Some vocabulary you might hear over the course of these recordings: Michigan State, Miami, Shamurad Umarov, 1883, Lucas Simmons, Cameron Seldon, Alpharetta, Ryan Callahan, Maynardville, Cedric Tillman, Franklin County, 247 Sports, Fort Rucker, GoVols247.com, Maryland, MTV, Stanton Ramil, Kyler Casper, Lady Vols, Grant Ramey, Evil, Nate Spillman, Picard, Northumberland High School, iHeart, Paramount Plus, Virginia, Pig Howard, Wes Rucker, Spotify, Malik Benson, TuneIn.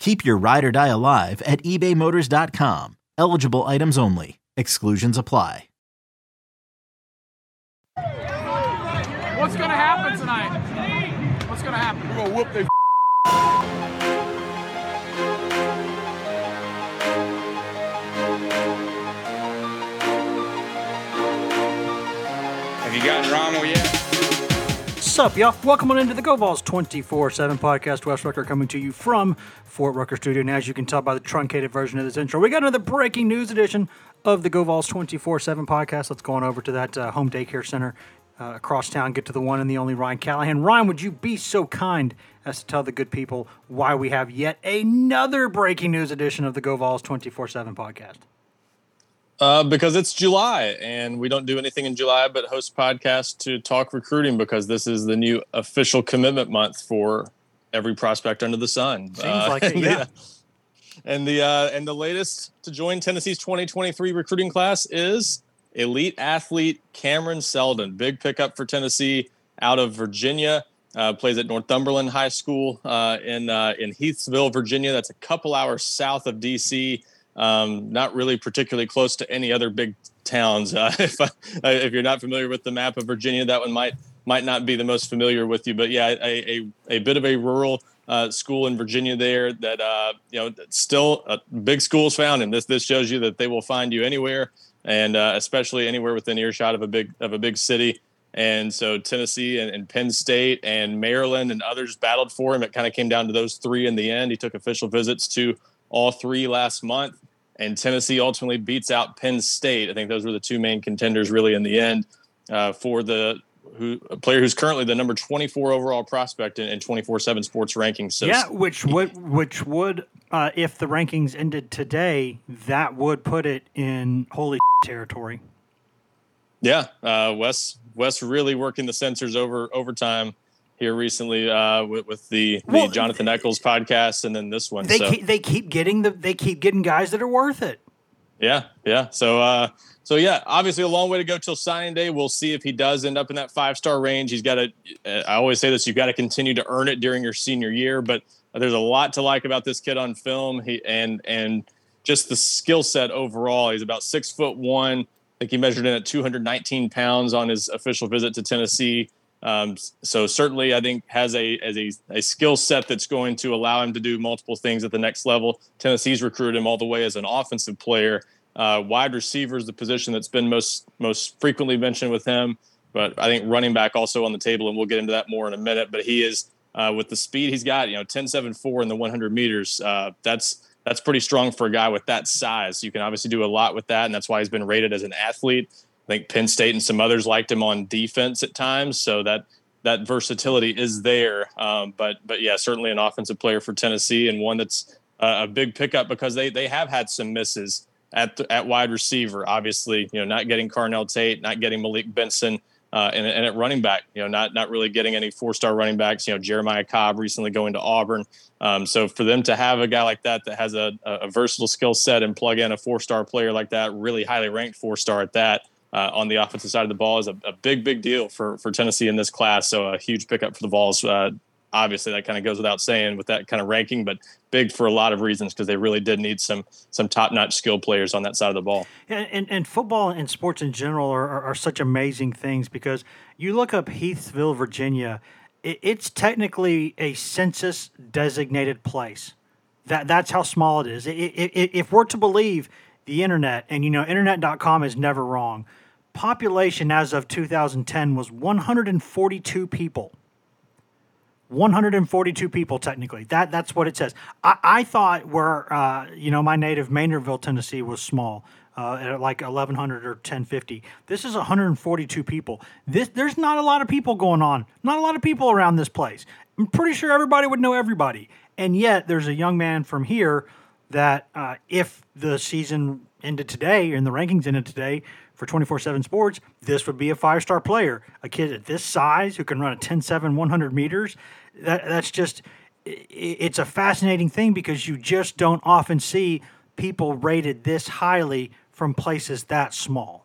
Keep your ride or die alive at ebaymotors.com. Eligible items only. Exclusions apply. What's going to happen tonight? What's going to happen? We're going to whoop their Have you gotten Rommel yet? What's up, y'all? Welcome on into the Go Vols24/7 podcast. Wes Rucker coming to you from Fort Rucker Studio. And as you can tell by the truncated version of this intro, we got another breaking news edition of the Go Vols24/7 podcast. Let's go on over to that home daycare center across town, get to the one and the only Ryan Callahan. Ryan, would you be so kind as to tell the good people why we have yet another breaking news edition of the Go Vols24/7 podcast? Because it's July and we don't do anything in July but host podcasts to talk recruiting, because this is the new official commitment month for every prospect under the sun. Seems like it, yeah. And the latest to join Tennessee's 2023 recruiting class is elite athlete Cameron Seldon. Big pickup for Tennessee out of Virginia. Plays at Northumberland High School in Heathsville, Virginia. That's a couple hours south of D.C., not really particularly close to any other big towns. If you're not familiar with the map of Virginia, that one might not be the most familiar with you. But yeah, a bit of a rural school in Virginia there that still big schools found him. This shows you that they will find you anywhere, and especially anywhere within earshot of a big city. And so Tennessee and Penn State and Maryland and others battled for him. It kind of came down to those three in the end. He took official visits to all three last month, and Tennessee ultimately beats out Penn State. I think those were the two main contenders really in the end for a player who's currently the number 24 overall prospect in 247 Sports rankings. So yeah, which would if the rankings ended today, that would put it in holy territory. Yeah, Wes really working the sensors overtime. Here recently with the Jonathan Eccles podcast, and then this one. They keep getting guys that are worth it. Yeah. So yeah. Obviously, a long way to go till signing day. We'll see if he does end up in that 5-star range. He's got to. I always say this: you've got to continue to earn it during your senior year. But there's a lot to like about this kid on film. He and just the skill set overall. He's about 6'1". I think he measured in at 219 pounds on his official visit to Tennessee. So certainly I think has a skill set that's going to allow him to do multiple things at the next level. Tennessee's recruited him all the way as an offensive player. Wide receiver is the position that's been most frequently mentioned with him, but I think running back also on the table, and we'll get into that more in a minute. But he is with the speed he's got, 10.74 in the 100 meters. That's pretty strong for a guy with that size. You can obviously do a lot with that, and that's why he's been rated as an athlete. I think Penn State and some others liked him on defense at times, so that versatility is there. But yeah, certainly an offensive player for Tennessee, and one that's a big pickup because they have had some misses at wide receiver. Obviously, not getting Carnell Tate, not getting Malik Benson, and at running back, not really getting any 4-star running backs. Jeremiah Cobb recently going to Auburn. So for them to have a guy like that has a versatile skill set and plug in a 4-star player like that, really highly ranked 4-star at that. On the offensive side of the ball is a big deal for Tennessee in this class. So a huge pickup for the Vols. Obviously, that kind of goes without saying with that kind of ranking, but big for a lot of reasons because they really did need some top-notch skill players on that side of the ball. And football and sports in general are such amazing things, because you look up Heathsville, Virginia, it's technically a census-designated place. That's how small it is. If we're to believe the internet, and internet.com is never wrong, population as of 2010 was 142 people. 142 people, technically. That's what it says. I thought where, my native Maynardville, Tennessee, was small, at like 1,100 or 1,050. This is 142 people. There's not a lot of people going on. Not a lot of people around this place. I'm pretty sure everybody would know everybody. And yet there's a young man from here that if the season ended today and the rankings ended today for 247 Sports, this would be a five-star player. A kid at this size who can run a 10.7 100 meters, that's just – it's a fascinating thing because you just don't often see people rated this highly from places that small.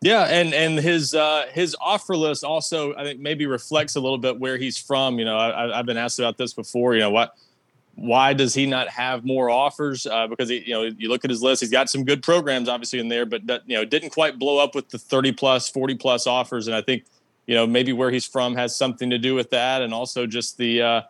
Yeah, and his offer list also I think maybe reflects a little bit where he's from. You know, I've been asked about this before, why does he not have more offers? Because he, you look at his list, he's got some good programs obviously in there, but didn't quite blow up with the 30-plus, 40-plus offers. And I think, maybe where he's from has something to do with that, and also just the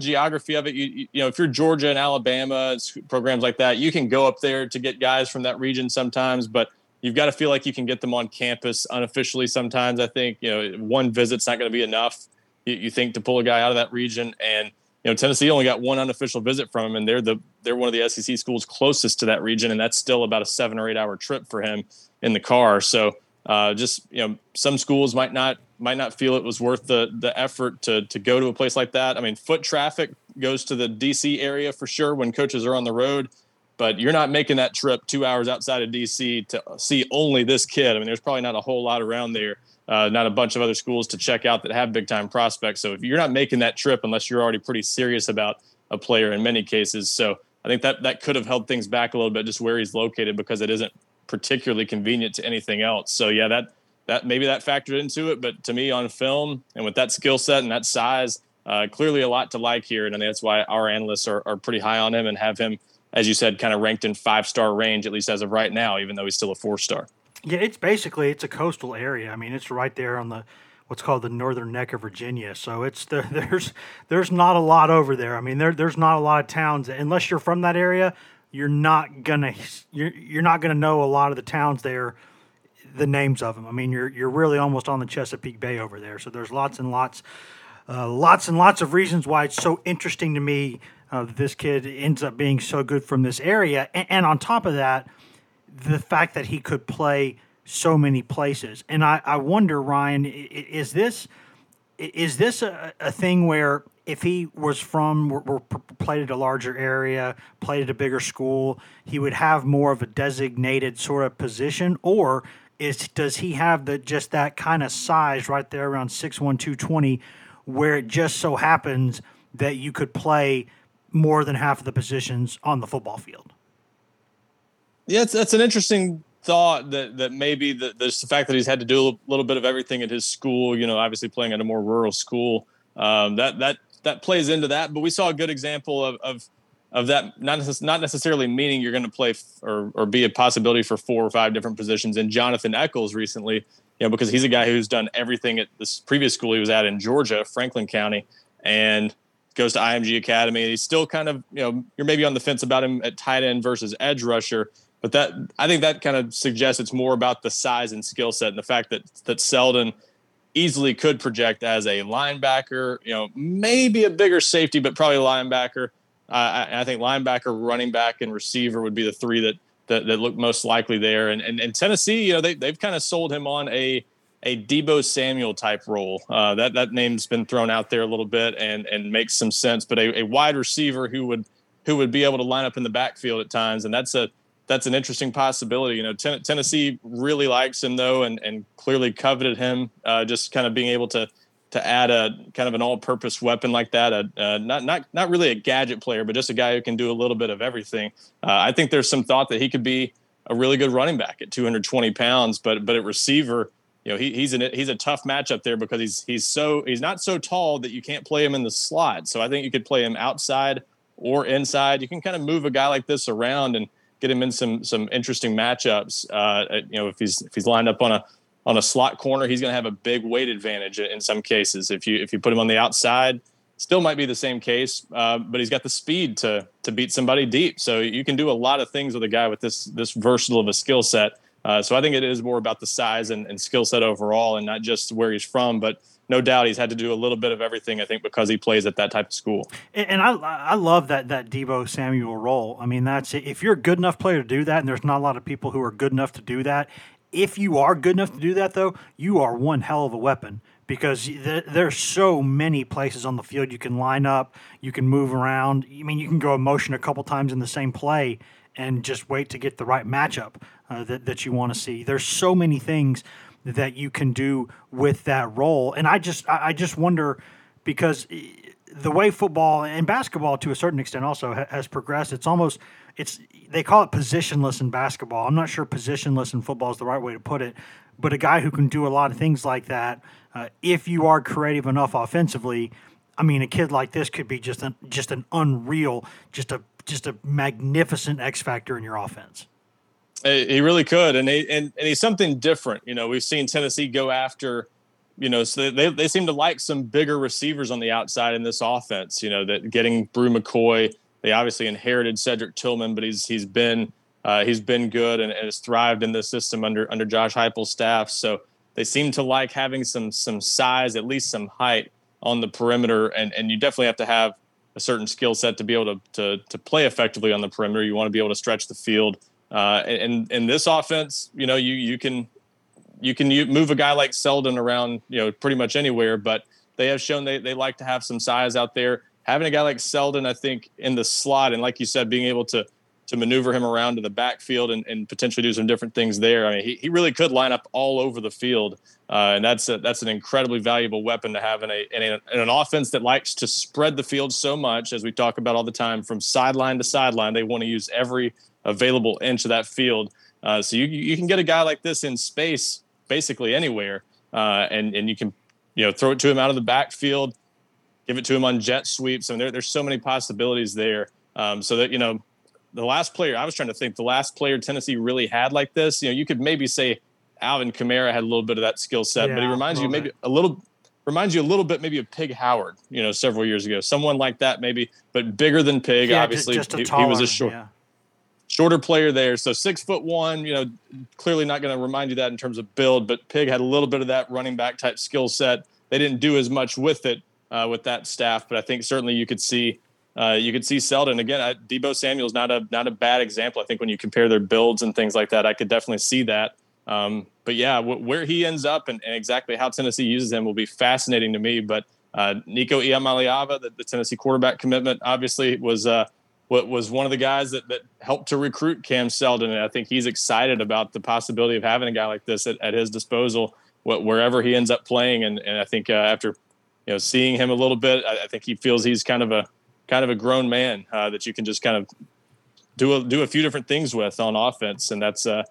geography of it. You know, if you're Georgia and Alabama, programs like that, you can go up there to get guys from that region sometimes, but you've got to feel like you can get them on campus unofficially sometimes. I think one visit's not going to be enough. You think to pull a guy out of that region, and Tennessee only got one unofficial visit from him, and they're one of the SEC schools closest to that region, and that's still about a 7 or 8 hour trip for him in the car. So some schools might not feel it was worth the effort to go to a place like that. I mean, foot traffic goes to the DC area for sure when coaches are on the road, but you're not making that trip 2 hours outside of DC to see only this kid. I mean, there's probably not a whole lot around there. Not a bunch of other schools to check out that have big-time prospects. So if you're not making that trip unless you're already pretty serious about a player in many cases. So I think that could have held things back a little bit, just where he's located, because it isn't particularly convenient to anything else. So, yeah, that maybe that factored into it. But to me, on film and with that skill set and that size, clearly a lot to like here. And I think that's why our analysts are pretty high on him and have him, as you said, kind of ranked in five-star range, at least as of right now, even though he's still a four-star. Yeah, it's a coastal area. I mean, it's right there on the what's called the northern neck of Virginia. So there's not a lot over there. I mean, there's not a lot of towns that, unless you're from that area, you're not gonna know a lot of the towns there, the names of them. I mean, you're really almost on the Chesapeake Bay over there. So there's lots and lots of reasons why it's so interesting to me. This kid ends up being so good from this area, and on top of that, the fact that he could play so many places. And I wonder, Ryan, is this a thing where if he was from, or played at a larger area, played at a bigger school, he would have more of a designated sort of position? Or does he have just that kind of size right there around 6'1", 220, where it just so happens that you could play more than half of the positions on the football field? Yeah, that's an interesting thought that maybe the fact that he's had to do a little bit of everything at his school, obviously playing at a more rural school, that plays into that. But we saw a good example of that, not necessarily meaning you're going to play or be a possibility for 4 or 5 different positions in Jonathan Eccles recently, because he's a guy who's done everything at this previous school he was at in Georgia, Franklin County, and goes to IMG Academy. He's still kind of, you're maybe on the fence about him at tight end versus edge rusher. But I think that kind of suggests it's more about the size and skill set, and the fact that Seldon easily could project as a linebacker, maybe a bigger safety, but probably linebacker. I think linebacker, running back, and receiver would be the three that look most likely there. And Tennessee, they've kind of sold him on a Debo Samuel type role. That name's been thrown out there a little bit and makes some sense. But a wide receiver who would be able to line up in the backfield at times, and that's an interesting possibility. Tennessee really likes him though, and clearly coveted him. Just kind of being able to add a kind of an all-purpose weapon like that. Not really a gadget player, but just a guy who can do a little bit of everything. I think there's some thought that he could be a really good running back at 220 pounds, but at receiver, he's a tough matchup there because he's not so tall that you can't play him in the slot. So I think you could play him outside or inside. You can kind of move a guy like this around and get him in some interesting matchups. If he's lined up on a slot corner, he's going to have a big weight advantage in some cases. If you put him on the outside, still might be the same case, but he's got the speed to beat somebody deep. So you can do a lot of things with a guy with this versatile of a skill set. So I think it is more about the size and skill set overall and not just where he's from, but no doubt he's had to do a little bit of everything, I think, because he plays at that type of school. And I love that Debo Samuel role. I mean, that's it. If you're a good enough player to do that, and there's not a lot of people who are good enough to do that, if you are good enough to do that, though, you are one hell of a weapon because there's so many places on the field you can line up, you can move around. I mean, you can go in motion a couple times in the same play and just wait to get the right matchup that you want to see. There's so many things that you can do with that role. And I just wonder, because the way football and basketball to a certain extent also has progressed, they call it positionless in basketball. I'm not sure positionless in football is the right way to put it, but a guy who can do a lot of things like that, if you are creative enough offensively, I mean, a kid like this could be just an unreal, just a magnificent X factor in your offense. He really could, and he's something different. You know, we've seen Tennessee go after, you know, so they seem to like some bigger receivers on the outside in this offense. You know, that getting Brew McCoy, they obviously inherited Cedric Tillman, but he's been good and has thrived in this system under Josh Heupel's staff. So they seem to like having some size, at least some height on the perimeter, and you definitely have to have a certain skill set to be able to play effectively on the perimeter. You want to be able to stretch the field. And this offense, you know, you can move a guy like Seldon around, you know, pretty much anywhere, but they have shown they like to have some size out there. Having a guy like Seldon, I think, in the slot, and like you said, being able to maneuver him around in the backfield and potentially do some different things there. I mean, he really could line up all over the field. And that's an incredibly valuable weapon to have in an offense that likes to spread the field so much, as we talk about all the time, from sideline to sideline. They want to use every available inch of that field. So you can get a guy like this in space basically anywhere. And you can, you know, throw it to him out of the backfield, give it to him on jet sweeps. I mean, there's so many possibilities there. So that, you know, the last player Tennessee really had like this, you know, you could maybe say Alvin Kamara had a little bit of that skill set, but he reminds you a little bit maybe of Pig Howard, you know, several years ago, someone like that maybe, but bigger than Pig. Yeah, obviously he was a short. Yeah. Shorter player there, so 6'1", you know, clearly not going to remind you that in terms of build, but Pig had a little bit of that running back type skill set. They didn't do as much with it with that staff, but I think certainly you could see Seldon again. Debo Samuel's not a bad example. I think when you compare their builds and things like that, I could definitely see that. But yeah, where he ends up and exactly how Tennessee uses him will be fascinating to me. But Nico Iamaleava, the Tennessee quarterback commitment, obviously was one of the guys that helped to recruit Cam Seldon. And I think he's excited about the possibility of having a guy like this at his disposal, wherever he ends up playing. And I think after, you know, seeing him a little bit, I think he feels he's kind of a grown man that you can just kind of do a few different things with on offense. And that's an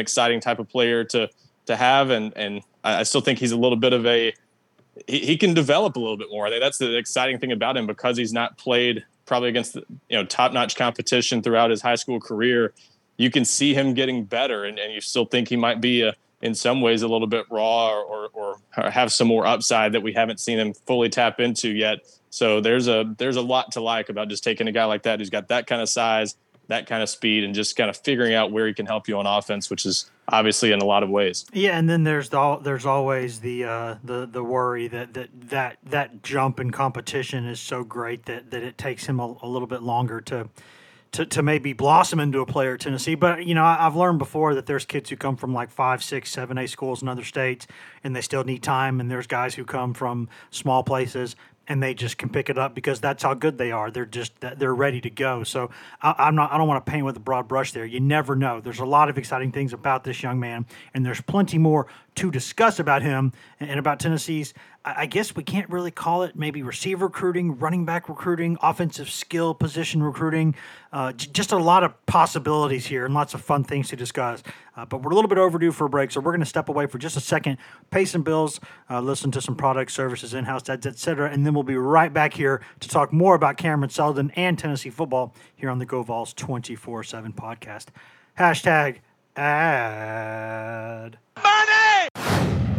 exciting type of player to have. And I still think he's a little bit of he can develop a little bit more. I think that's the exciting thing about him, because he's not played probably against the, you know, top-notch competition throughout his high school career. You can see him getting better, and you still think he might be in some ways a little bit raw or have some more upside that we haven't seen him fully tap into yet. So there's a lot to like about just taking a guy like that who's got that kind of size, that kind of speed, and just kind of figuring out where he can help you on offense, which is obviously in a lot of ways. Yeah, and then there's always the worry that jump in competition is so great that it takes him a little bit longer to maybe blossom into a player at Tennessee. But, you know, I've learned before that there's kids who come from like 5, 6, 7, 8 schools in other states, and they still need time, and there's guys who come from small places and they just can pick it up because that's how good they are. They're ready to go. So I don't want to paint with a broad brush there. You never know. There's a lot of exciting things about this young man, and there's plenty more to discuss about him and about Tennessee's. I guess we can't really call it maybe receiver recruiting, running back recruiting, offensive skill position recruiting. Just a lot of possibilities here and lots of fun things to discuss. But we're a little bit overdue for a break, so we're going to step away for just a second, pay some bills, listen to some products, services, in-house ads, et cetera, and then we'll be right back here to talk more about Cameron Seldon and Tennessee football here on the Go Vols 24/7 podcast. #ad. Money!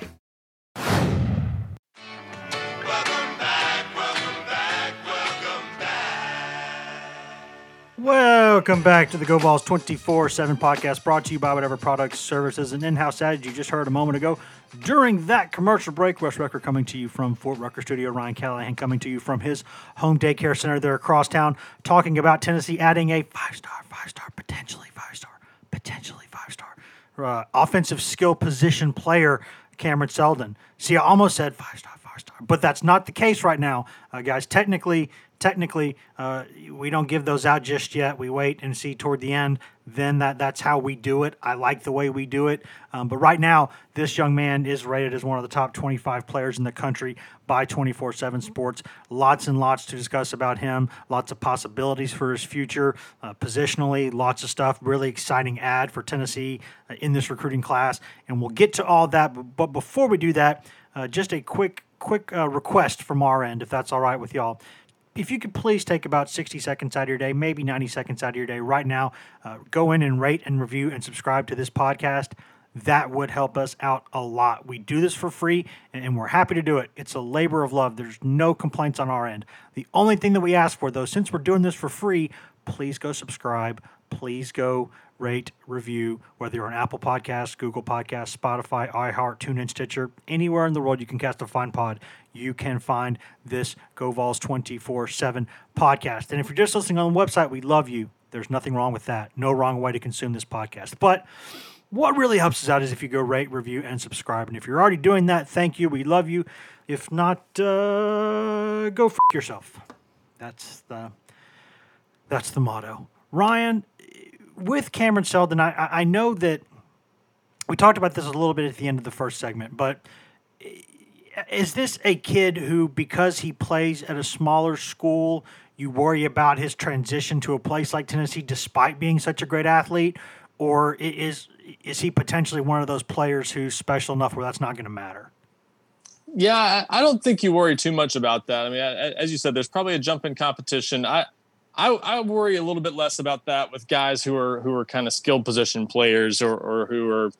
Welcome back to the Go Vols24 7 podcast, brought to you by Whatever Products, Services, and In-House Ads you just heard a moment ago. During that commercial break, Wes Rucker coming to you from Fort Rucker Studio, Ryan Callahan coming to you from his home daycare center there across town, talking about Tennessee adding a potentially five-star offensive skill position player, Cameron Seldon. See, I almost said five-star, but that's not the case right now, guys. Technically, we don't give those out just yet. We wait and see toward the end. Then that's how we do it. I like the way we do it. But right now, this young man is rated as one of the top 25 players in the country by 247 Sports. Lots and lots to discuss about him. Lots of possibilities for his future, positionally. Lots of stuff. Really exciting ad for Tennessee in this recruiting class. And we'll get to all that. But before we do that, just a quick request from our end, if that's all right with y'all. If you could please take about 60 seconds out of your day, maybe 90 seconds out of your day right now, go in and rate and review and subscribe to this podcast. That would help us out a lot. We do this for free, and we're happy to do it. It's a labor of love. There's no complaints on our end. The only thing that we ask for, though, since we're doing this for free, please go subscribe. Please go rate, review, whether you're on Apple Podcasts, Google Podcasts, Spotify, iHeart, TuneIn, Stitcher, anywhere in the world you can cast a fine pod, you can find this Go Vols24/7 podcast. And if you're just listening on the website, we love you. There's nothing wrong with that. No wrong way to consume this podcast. But what really helps us out is if you go rate, review, and subscribe. And if you're already doing that, thank you. We love you. If not, go f*** yourself. That's the motto. Ryan, with Cameron Seldon, I know that we talked about this a little bit at the end of the first segment, but is this a kid who, because he plays at a smaller school, you worry about his transition to a place like Tennessee despite being such a great athlete? Or is he potentially one of those players who's special enough where that's not going to matter? Yeah, I don't think you worry too much about that. I mean, as you said, there's probably a jump in competition. I worry a little bit less about that with guys who are kind of skilled position players or who are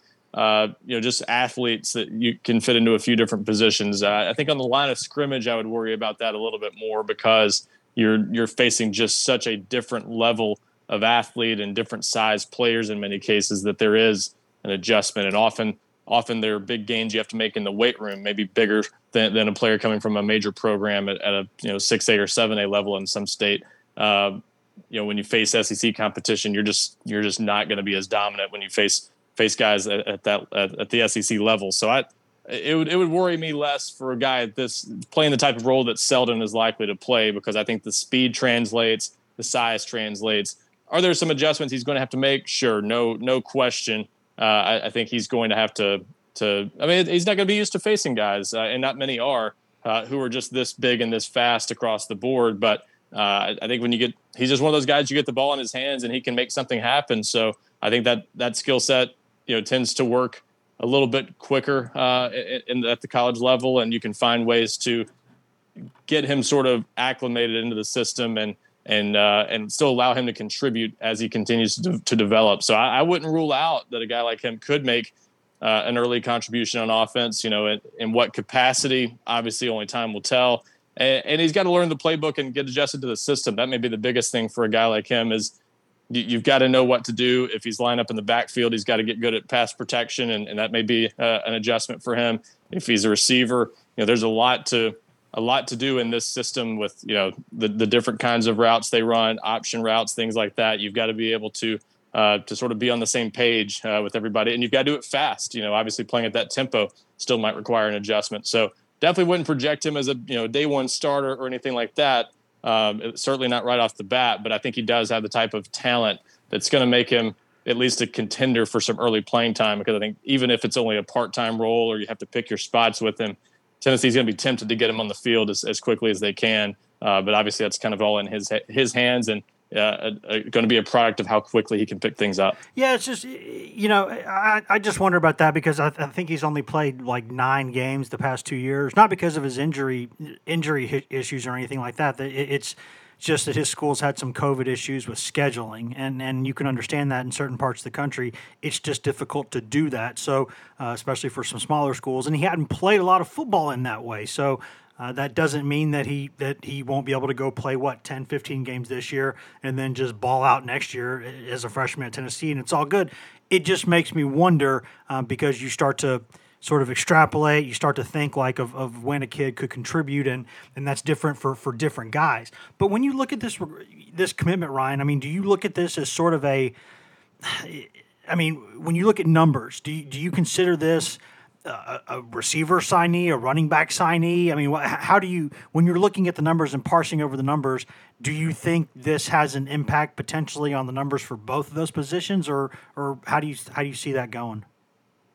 just athletes that you can fit into a few different positions. I think on the line of scrimmage, I would worry about that a little bit more because you're facing just such a different level of athlete and different size players in many cases that there is an adjustment, and often there are big gains you have to make in the weight room, maybe bigger than a player coming from a major program at a 6A or 7A level in some state. When you face SEC competition, you're just not going to be as dominant when you face guys at the SEC level. So it would worry me less for a guy at this playing the type of role that Seldon is likely to play, because I think the speed translates, the size translates. Are there some adjustments he's going to have to make? Sure. No question. I think he's going to have to, I mean, he's not going to be used to facing guys, and not many are, who are just this big and this fast across the board. But I think he's just one of those guys, you get the ball in his hands and he can make something happen. So I think that skill set, tends to work a little bit quicker at the college level, and you can find ways to get him sort of acclimated into the system and still allow him to contribute as he continues to develop. So I wouldn't rule out that a guy like him could make an early contribution on offense. In what capacity, obviously only time will tell. And he's got to learn the playbook and get adjusted to the system. That may be the biggest thing for a guy like him is you've got to know what to do. If he's lined up in the backfield, he's got to get good at pass protection, and that may be an adjustment for him. If he's a receiver, you know, there's a lot to do in this system with, you know, the different kinds of routes they run, option routes, things like that. You've got to be able to sort of be on the same page with everybody, and you've got to do it fast. You know, obviously playing at that tempo still might require an adjustment. So definitely wouldn't project him as a, you know, day one starter or anything like that. Certainly not right off the bat, but I think he does have the type of talent that's going to make him at least a contender for some early playing time, because I think even if it's only a part-time role or you have to pick your spots with him, Tennessee's going to be tempted to get him on the field as quickly as they can. But obviously that's kind of all in his hands, and going to be a product of how quickly he can pick things up. Yeah, it's just, you know, I just wonder about that, because I think he's only played like 9 games the past 2 years, not because of his injury issues or anything like that. It's just that his school's had some COVID issues with scheduling, and you can understand that in certain parts of the country. It's just difficult to do that, so especially for some smaller schools. And he hadn't played a lot of football in that way, so that doesn't mean that he won't be able to go play, 10, 15 games this year and then just ball out next year as a freshman at Tennessee, and it's all good. It just makes me wonder, because you start to sort of extrapolate, you start to think like of when a kid could contribute, and that's different for different guys. But when you look at this commitment, Ryan, I mean, do you look at this as sort of when you look at numbers, do you consider this a receiver signee, a running back signee? I mean, how do you, when you're looking at the numbers and parsing over the numbers, do you think this has an impact potentially on the numbers for both of those positions, or how do you see that going?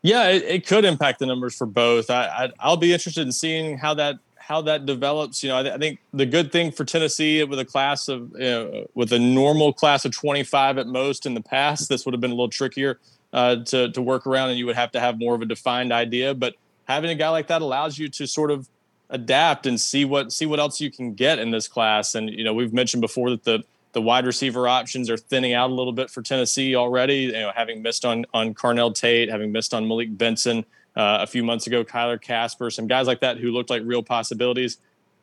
Yeah, it could impact the numbers for both. I'll be interested in seeing how that develops. You know, I think the good thing for Tennessee with a normal class of 25 at most in the past, this would have been a little trickier to work around, and you would have to have more of a defined idea. But having a guy like that allows you to sort of adapt and see what else you can get in this class. And, you know, we've mentioned before that the wide receiver options are thinning out a little bit for Tennessee already, you know, having missed on Carnell Tate, having missed on Malik Benson a few months ago, Kyler Casper, some guys like that who looked like real possibilities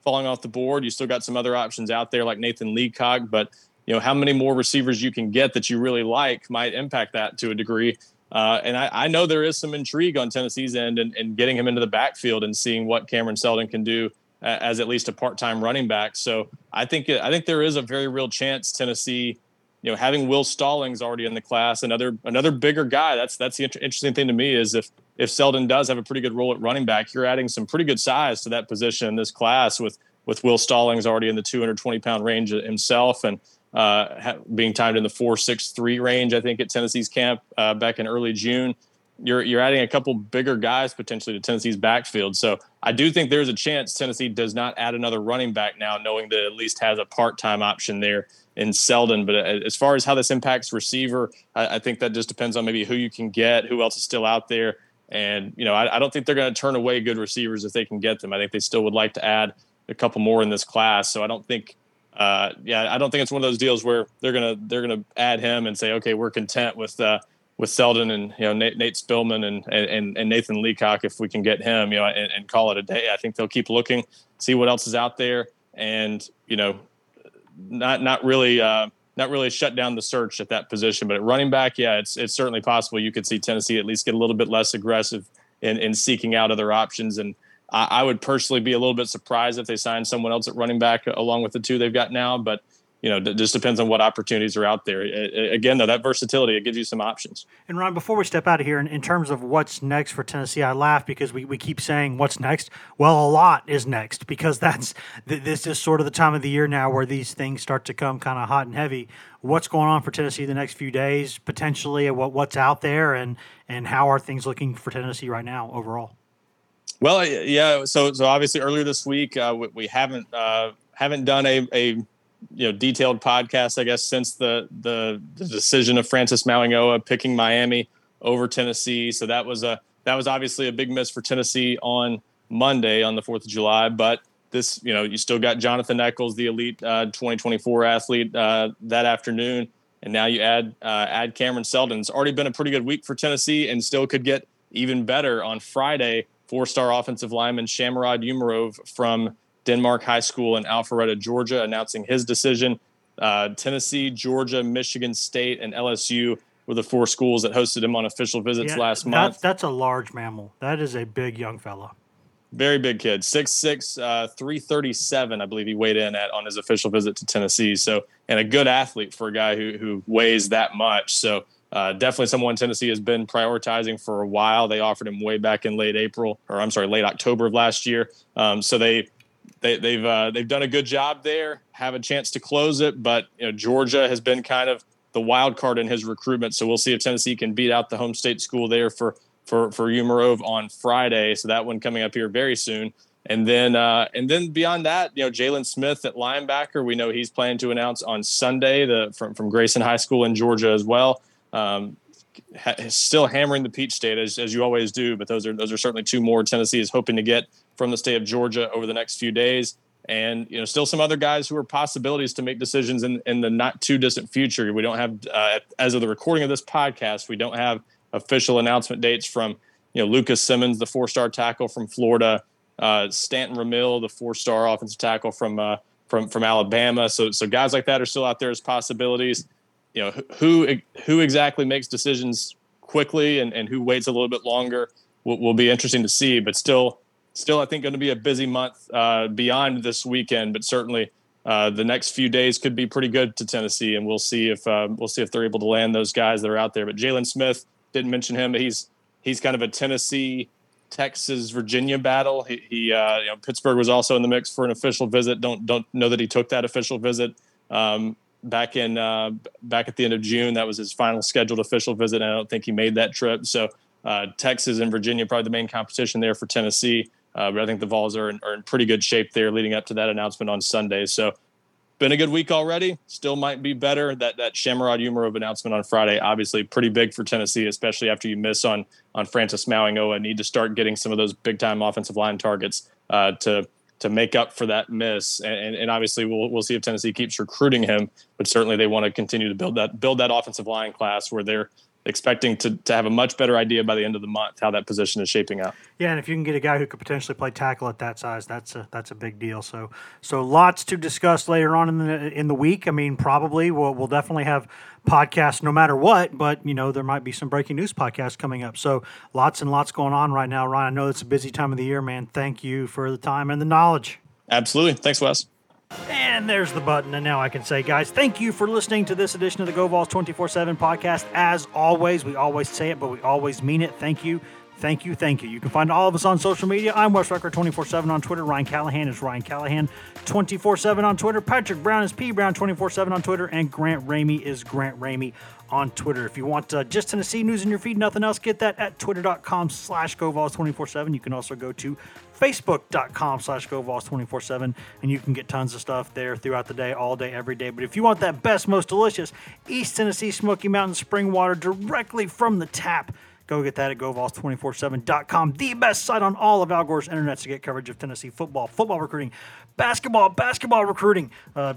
falling off the board. You still got some other options out there like Nathan Leacock, but, you know, how many more receivers you can get that you really like might impact that to a degree. And I know there is some intrigue on Tennessee's end and getting him into the backfield and seeing what Cameron Seldon can do as at least a part-time running back. So I think there is a very real chance Tennessee, you know, having Will Stallings already in the class, another bigger guy. That's the interesting thing to me is if Seldon does have a pretty good role at running back, you're adding some pretty good size to that position in this class with Will Stallings already in the 220-pound range himself, and being timed in the 4.63 range, I think, at Tennessee's camp back in early June. You're adding a couple bigger guys potentially to Tennessee's backfield. So I do think there's a chance Tennessee does not add another running back now, knowing that it at least has a part-time option there in Seldon. But as far as how this impacts receiver, I think that just depends on maybe who you can get, who else is still out there. And, you know, I don't think they're going to turn away good receivers if they can get them. I think they still would like to add a couple more in this class. So I don't think it's one of those deals where they're gonna add him and say, okay, we're content with Seldon and, you know, Nate Spillman and Nathan Leacock if we can get him, you know, and call it a day. I think they'll keep looking, see what else is out there, and, you know, not really shut down the search at that position. But at running back, yeah, it's certainly possible you could see Tennessee at least get a little bit less aggressive in seeking out other options. And I would personally be a little bit surprised if they signed someone else at running back along with the two they've got now, but, you know, it just depends on what opportunities are out there. Again, though, that versatility, it gives you some options. And, Ron, before we step out of here, in terms of what's next for Tennessee, I laugh because we keep saying what's next. Well, a lot is next, because this is sort of the time of the year now where these things start to come kind of hot and heavy. What's going on for Tennessee the next few days, potentially, what's out there, and how are things looking for Tennessee right now overall? Well, yeah. So obviously earlier this week, we haven't done a you know, detailed podcast, I guess, since the decision of Francis Mauigoa picking Miami over Tennessee. So that was obviously a big miss for Tennessee on Monday on the 4th of July. But this, you know, you still got Jonathan Eccles, the elite 2024 athlete, that afternoon, and now you add Cameron Seldon. It's already been a pretty good week for Tennessee, and still could get even better on Friday. 4-star offensive lineman Shamurad Umarov from Denmark High School in Alpharetta, Georgia, announcing his decision Tennessee, Georgia, Michigan State, and LSU were the four schools that hosted him on official visits last month. That's a large mammal. That is a big young fella. Very big kid. 6'6", 337, I believe he weighed in at on his official visit to Tennessee. So, and a good athlete for a guy who weighs that much. So definitely someone Tennessee has been prioritizing for a while. They offered him way back in late October of last year. So they've done a good job there, have a chance to close it. But Georgia has been kind of the wild card in his recruitment. So we'll see if Tennessee can beat out the home state school there for Umarov on Friday. So that one coming up here very soon. And then beyond that, Jalen Smith at linebacker, we know he's planning to announce on Sunday from Grayson High School in Georgia as well. Still hammering the peach state as you always do, but those are certainly two more Tennessee is hoping to get from the state of Georgia over the next few days. And, still some other guys who are possibilities to make decisions in the not too distant future. We don't have, as of the recording of this podcast, we don't have official announcement dates from, Lucas Simmons, the four-star tackle from Florida, Stanton Ramil, the four-star offensive tackle from Alabama. So guys like that are still out there as possibilities. Who exactly makes decisions quickly and who waits a little bit longer will be interesting to see. But still, I think going to be a busy month beyond this weekend. But certainly, the next few days could be pretty good to Tennessee, and we'll see if they're able to land those guys that are out there. But Jalen Smith. Didn't mention him. He's kind of a Tennessee, Texas, Virginia battle. He Pittsburgh was also in the mix for an official visit. Don't know that he took that official visit back at the end of June. That was his final scheduled official visit. And I don't think he made that trip. So Texas and Virginia probably the main competition there for Tennessee. But I think the Vols are in pretty good shape there leading up to that announcement on Sunday. So. Been a good week already. Still might be better. That Shamurad Umarov announcement on Friday, obviously pretty big for Tennessee, especially after you miss on Francis Mauigoa. Need to start getting some of those big time offensive line targets to make up for that miss. And obviously we'll see if Tennessee keeps recruiting him, but certainly they want to continue to build that offensive line class where they're expecting to have a much better idea by the end of the month how that position is shaping up. Yeah, and if you can get a guy who could potentially play tackle at that size, that's a big deal. So lots to discuss later on in the week. I mean, probably we'll definitely have podcasts no matter what, but there might be some breaking news podcasts coming up. So lots and lots going on right now, Ryan. I know it's a busy time of the year, man. Thank you for the time and the knowledge. Absolutely. Thanks, Wes. And there's the button, and now I can say, guys, thank you for listening to this edition of the Go Vols 24/7 podcast. As always, we always say it, but we always mean it. Thank you, thank you, thank you. You can find all of us on social media. I'm Wes Rucker 24/7 on Twitter. Ryan Callahan is Ryan Callahan 24/7 on Twitter. Patrick Brown is P Brown 24/7 on Twitter, and Grant Ramey is Grant Ramey on Twitter. If you want just Tennessee news in your feed, nothing else, get that at twitter.com/GoVols247. You can also go to facebook.com/GoVols247, and you can get tons of stuff there throughout the day, all day, every day. But if you want that best, most delicious East Tennessee Smoky Mountain spring water directly from the tap, go get that at GoVols247.com, the best site on all of Al Gore's internets to get coverage of Tennessee football recruiting, basketball recruiting,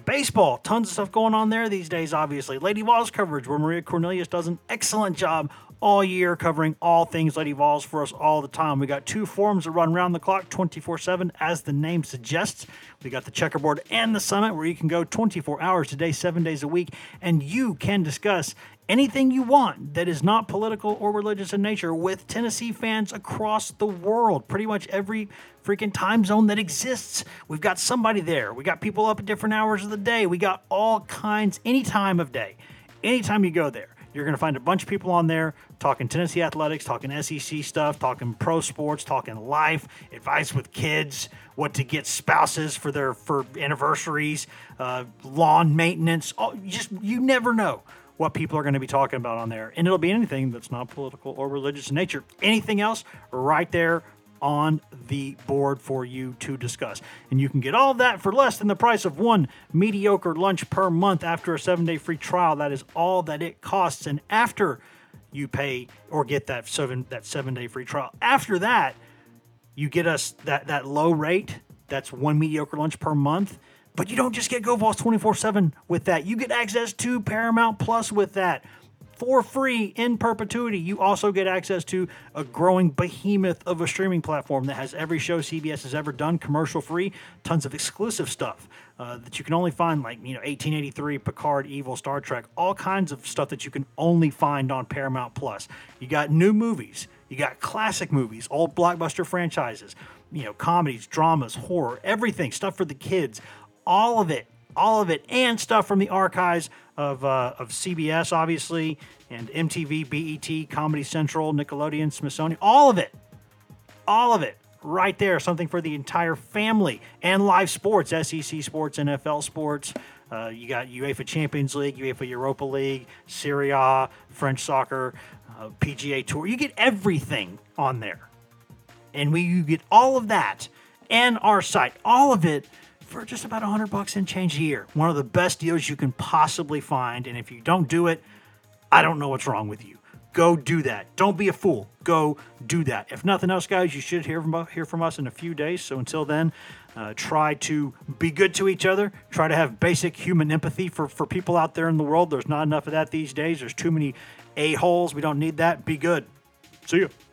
baseball, tons of stuff going on there these days, obviously. Lady Vols coverage, where Maria Cornelius does an excellent job all year covering all things Lady Vols for us all the time. We got two forums that run round the clock, 24/7, as the name suggests. We got the Checkerboard and the Summit, where you can go 24 hours a day, 7 days a week, and you can discuss anything you want that is not political or religious in nature with Tennessee fans across the world. Pretty much every freaking time zone that exists, we've got somebody there. We got people up at different hours of the day. We got all kinds, any time of day. Anytime you go there, you're going to find a bunch of people on there talking Tennessee athletics, talking SEC stuff, talking pro sports, talking life, advice with kids, what to get spouses for anniversaries, lawn maintenance. You never know what people are going to be talking about on there. And it'll be anything that's not political or religious in nature. Anything else right there on the board for you to discuss. And you can get all that for less than the price of one mediocre lunch per month after a 7-day free trial. That is all that it costs. And after you pay or get that seven-day free trial, after that, you get us that low rate. That's one mediocre lunch per month. But you don't just get Go Vols 24/7 with that. You get access to Paramount Plus with that. for free in perpetuity. You also get access to a growing behemoth of a streaming platform that has every show CBS has ever done commercial free, tons of exclusive stuff that you can only find, like, 1883, Picard, Evil, Star Trek, all kinds of stuff that you can only find on Paramount Plus. You got new movies, you got classic movies, old blockbuster franchises, comedies, dramas, horror, everything, stuff for the kids, all of it, and stuff from the archives of CBS, obviously, and MTV, BET, Comedy Central, Nickelodeon, Smithsonian, all of it, right there, something for the entire family, and live sports, SEC sports, NFL sports, you got UEFA Champions League, UEFA Europa League, Serie A, French soccer, PGA Tour, you get everything on there, and you get all of that, and our site, all of it, for just about $100 and change a year. One of the best deals you can possibly find. And if you don't do it, I don't know what's wrong with you. Go do that. Don't be a fool. Go do that. If nothing else, guys, you should hear from us in a few days. So until then, try to be good to each other. Try to have basic human empathy for people out there in the world. There's not enough of that these days. There's too many a-holes. We don't need that. Be good. See ya.